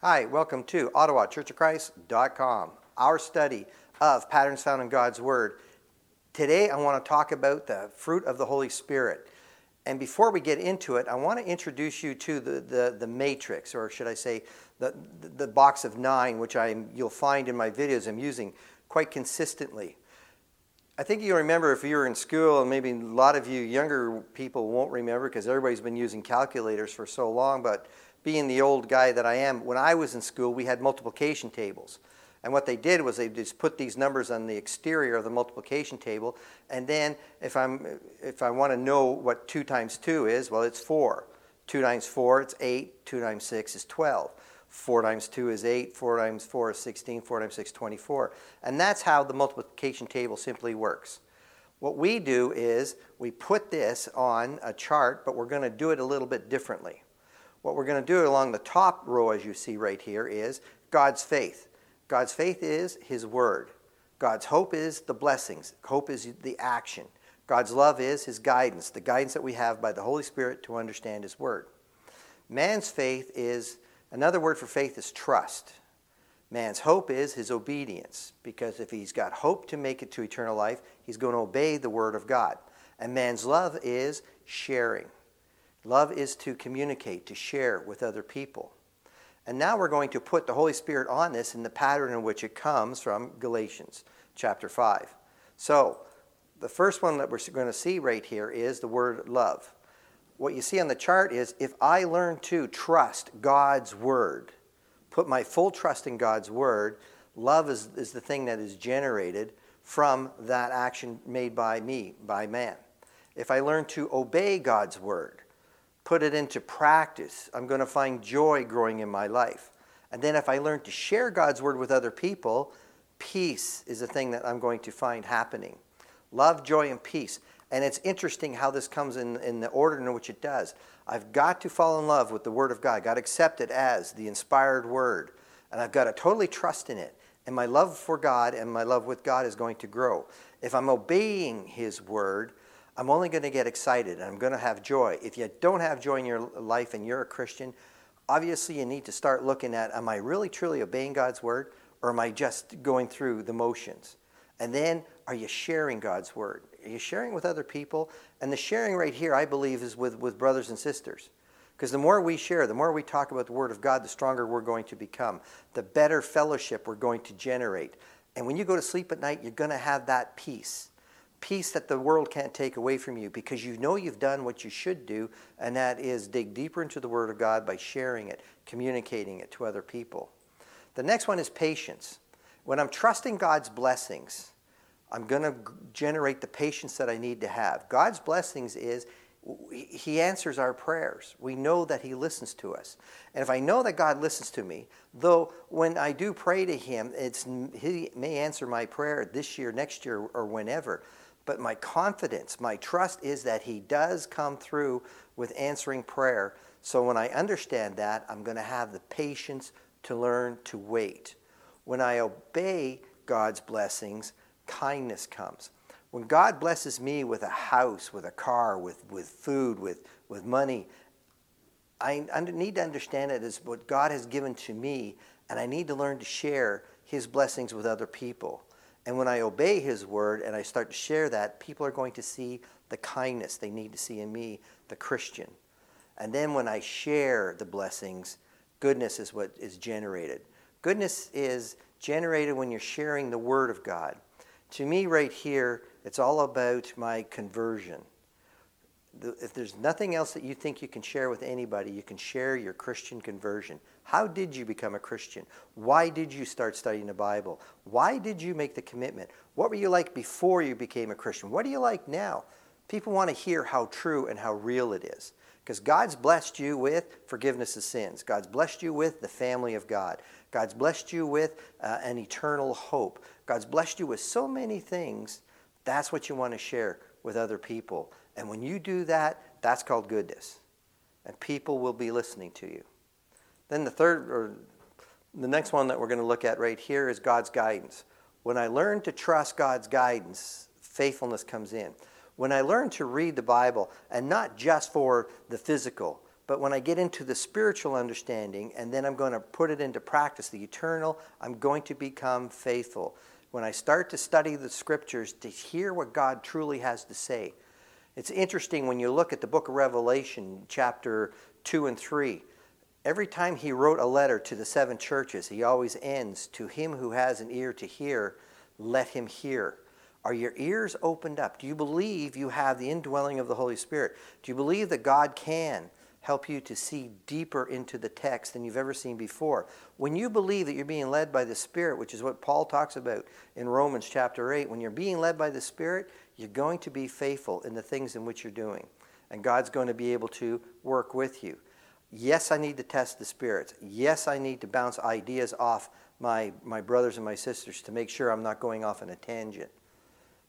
Hi, welcome to OttawaChurchOfChrist.com, our study of patterns found in God's Word. Today I want to talk about the fruit of the Holy Spirit. And before we get into it, I want to introduce you to the matrix, or should I say the box of 9, which you'll find in my videos I'm using quite consistently. I think you'll remember if you were in school, and maybe a lot of you younger people won't remember because everybody's been using calculators for so long, but being the old guy that I am, when I was in school, we had multiplication tables. And what they did was they just put these numbers on the exterior of the multiplication table. And then if I want to know what 2 times 2 is, well, it's 4. 2 times 4, it's 8. 2 times 6 is 12. 4 times 2 is 8. 4 times 4 is 16. 4 times 6 is 24. And that's how the multiplication table simply works. What we do is we put this on a chart, but we're going to do it a little bit differently. What we're going to do along the top row, as you see right here, is God's faith. God's faith is His Word. God's hope is the blessings. Hope is the action. God's love is His guidance, the guidance that we have by the Holy Spirit to understand His Word. Man's faith is, another word for faith is trust. Man's hope is his obedience, because if he's got hope to make it to eternal life, he's going to obey the Word of God. And man's love is sharing. Love is to communicate, to share with other people. And now we're going to put the Holy Spirit on this in the pattern in which it comes from Galatians chapter 5. So the first one that we're going to see right here is the word love. What you see on the chart is, if I learn to trust God's Word, put my full trust in God's Word, love is the thing that is generated from that action made by me, by man. If I learn to obey God's Word, put it into practice, I'm going to find joy growing in my life. And then if I learn to share God's Word with other people, peace is the thing that I'm going to find happening. Love, joy, and peace. And it's interesting how this comes in the order in which it does. I've got to fall in love with the Word of God. I've got to accept it as the inspired Word. And I've got to totally trust in it. And my love for God and my love with God is going to grow. If I'm obeying His Word, I'm only going to get excited, and I'm going to have joy. If you don't have joy in your life and you're a Christian, obviously you need to start looking at, am I really truly obeying God's Word, or am I just going through the motions? And then, are you sharing God's Word? Are you sharing with other people? And the sharing right here, I believe, is with brothers and sisters. Because the more we share, the more we talk about the Word of God, the stronger we're going to become. The better fellowship we're going to generate. And when you go to sleep at night, you're going to have that peace. Peace that the world can't take away from you, because you know you've done what you should do, and that is dig deeper into the Word of God by sharing it, communicating it to other people. The next one is patience. When I'm trusting God's blessings, I'm going to generate the patience that I need to have. God's blessings is He answers our prayers. We know that He listens to us. And if I know that God listens to me, though when I do pray to Him, He may answer my prayer this year, next year, or whenever. But my confidence, my trust is that He does come through with answering prayer. So when I understand that, I'm going to have the patience to learn to wait. When I obey God's blessings, kindness comes. When God blesses me with a house, with a car, with food, with money, I need to understand it as what God has given to me, and I need to learn to share His blessings with other people. And when I obey His Word and I start to share that, people are going to see the kindness they need to see in me, the Christian. And then when I share the blessings, goodness is what is generated. Goodness is generated when you're sharing the Word of God. To me right here, it's all about my conversion. If there's nothing else that you think you can share with anybody, you can share your Christian conversion. How did you become a Christian? Why did you start studying the Bible? Why did you make the commitment? What were you like before you became a Christian? What are you like now? People want to hear how true and how real it is. Because God's blessed you with forgiveness of sins. God's blessed you with the family of God. God's blessed you with an eternal hope. God's blessed you with so many things. That's what you want to share with other people. And when you do that, that's called goodness. And people will be listening to you. Then the next one that we're going to look at right here is God's guidance. When I learn to trust God's guidance, faithfulness comes in. When I learn to read the Bible, and not just for the physical, But when I get into the spiritual understanding, and then I'm going to put it into practice, the eternal, I'm going to become faithful. When I start to study the Scriptures to hear what God truly has to say. It's interesting when you look at the book of Revelation, chapter 2 and 3. Every time he wrote a letter to the seven churches, he always ends, "To him who has an ear to hear, let him hear." Are your ears opened up? Do you believe you have the indwelling of the Holy Spirit? Do you believe that God can help you to see deeper into the text than you've ever seen before? When you believe that you're being led by the Spirit, which is what Paul talks about in Romans chapter 8, when you're being led by the Spirit, you're going to be faithful in the things in which you're doing. And God's going to be able to work with you. Yes, I need to test the spirits. Yes, I need to bounce ideas off my brothers and my sisters to make sure I'm not going off on a tangent.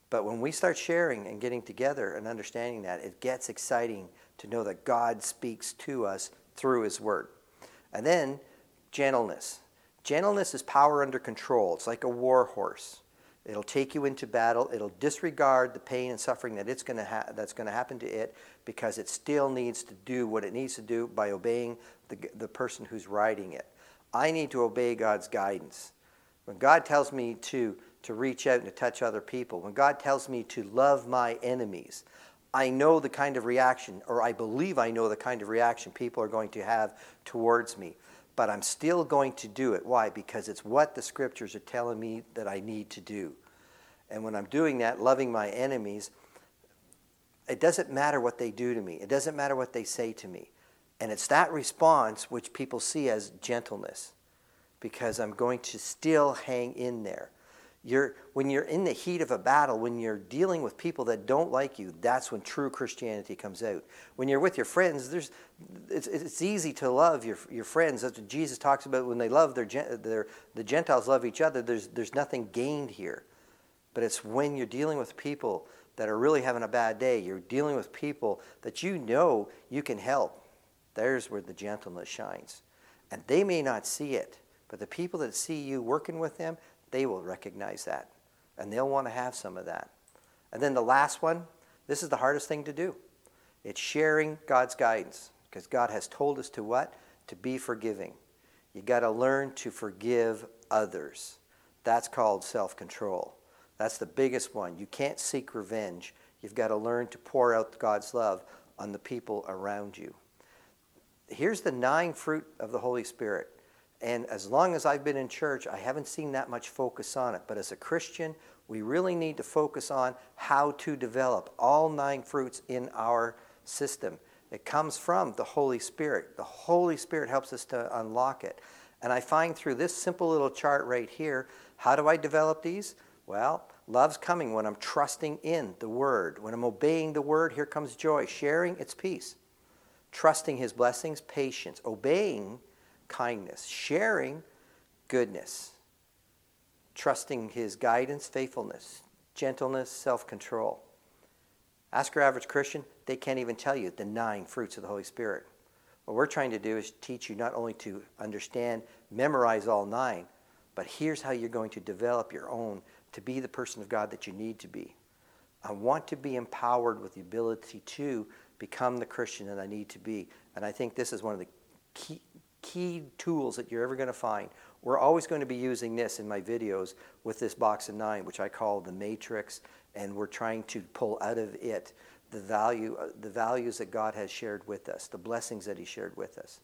But when we start sharing and getting together and understanding that, it gets exciting to know that God speaks to us through His Word. And then, gentleness. Gentleness is power under control. It's like a war horse. It'll take you into battle. It'll disregard the pain and suffering that that's going to happen to it, because it still needs to do what it needs to do by obeying the person who's riding it. I need to obey God's guidance. When God tells me to reach out and to touch other people, when God tells me to love my enemies, I know the kind of reaction, or I believe I know the kind of reaction people are going to have towards me. But I'm still going to do it. Why? Because it's what the Scriptures are telling me that I need to do. And when I'm doing that, loving my enemies, it doesn't matter what they do to me. It doesn't matter what they say to me. And it's that response which people see as gentleness, because I'm going to still hang in there. When you're in the heat of a battle, when you're dealing with people that don't like you, that's when true Christianity comes out. When you're with your friends, it's easy to love your friends. That's what Jesus talks about when they love the Gentiles love each other. There's nothing gained here. But it's when you're dealing with people that are really having a bad day, you're dealing with people that you know you can help. There's where the gentleness shines. And they may not see it, but the people that see you working with them, they will recognize that, and they'll want to have some of that. And then the last one, this is the hardest thing to do. It's sharing God's guidance, because God has told us to what? To be forgiving. You got to learn to forgive others. That's called self-control. That's the biggest one. You can't seek revenge. You've got to learn to pour out God's love on the people around you. Here's the 9 fruit of the Holy Spirit. And as long as I've been in church, I haven't seen that much focus on it. But as a Christian, we really need to focus on how to develop all 9 fruits in our system. It comes from the Holy Spirit. The Holy Spirit helps us to unlock it. And I find through this simple little chart right here, how do I develop these? Well, love's coming when I'm trusting in the Word. When I'm obeying the Word, here comes joy. Sharing, it's peace. Trusting His blessings, patience. Obeying, kindness. Sharing, goodness. Trusting His guidance, faithfulness. Gentleness, self-control. Ask your average Christian, they can't even tell you the 9 fruits of the Holy Spirit. What we're trying to do is teach you not only to understand, memorize all 9, but here's how you're going to develop your own to be the person of God that you need to be. I want to be empowered with the ability to become the Christian that I need to be. And I think this is one of the key tools that you're ever going to find. We're always going to be using this in my videos with this box of 9, which I call the matrix, and we're trying to pull out of it the values that God has shared with us, the blessings that He shared with us.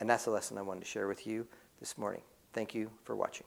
And that's the lesson I wanted to share with you this morning. Thank you for watching.